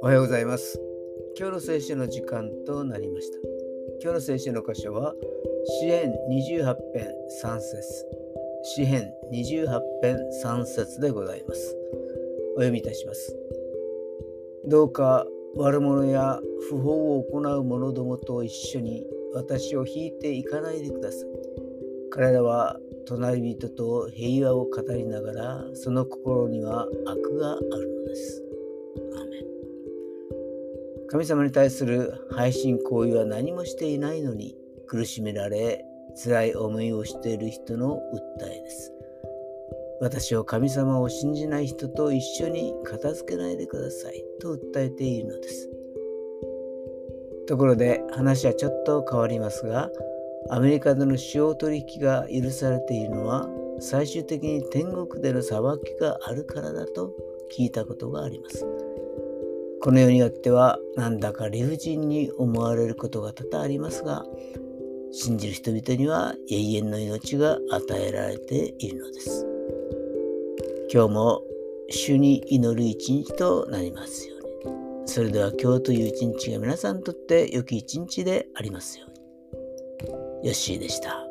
おはようございます。今日の聖書の時間となりました。今日の聖書の箇所は詩編28編3節詩編28編3節でございます。お読みいたします。どうか悪者や不法を行う者どもと一緒に私を引いていかないでください。彼らは隣人と平和を語りながら、その心には悪があるのです。アメン。神様に対する背信行為は何もしていないのに苦しめられ、辛い思いをしている人の訴えです。私を神様を信じない人と一緒に片付けないでくださいと訴えているのです。ところで話はちょっと変わりますが、アメリカでの司法取引が許されているのは、最終的に天国での裁きがあるからだと聞いたことがあります。この世にあってはなんだか理不尽に思われることが多々ありますが、信じる人々には永遠の命が与えられているのです。今日も主に祈る一日となりますように。それでは今日という一日が皆さんにとって良き一日でありますように。よっしーでした。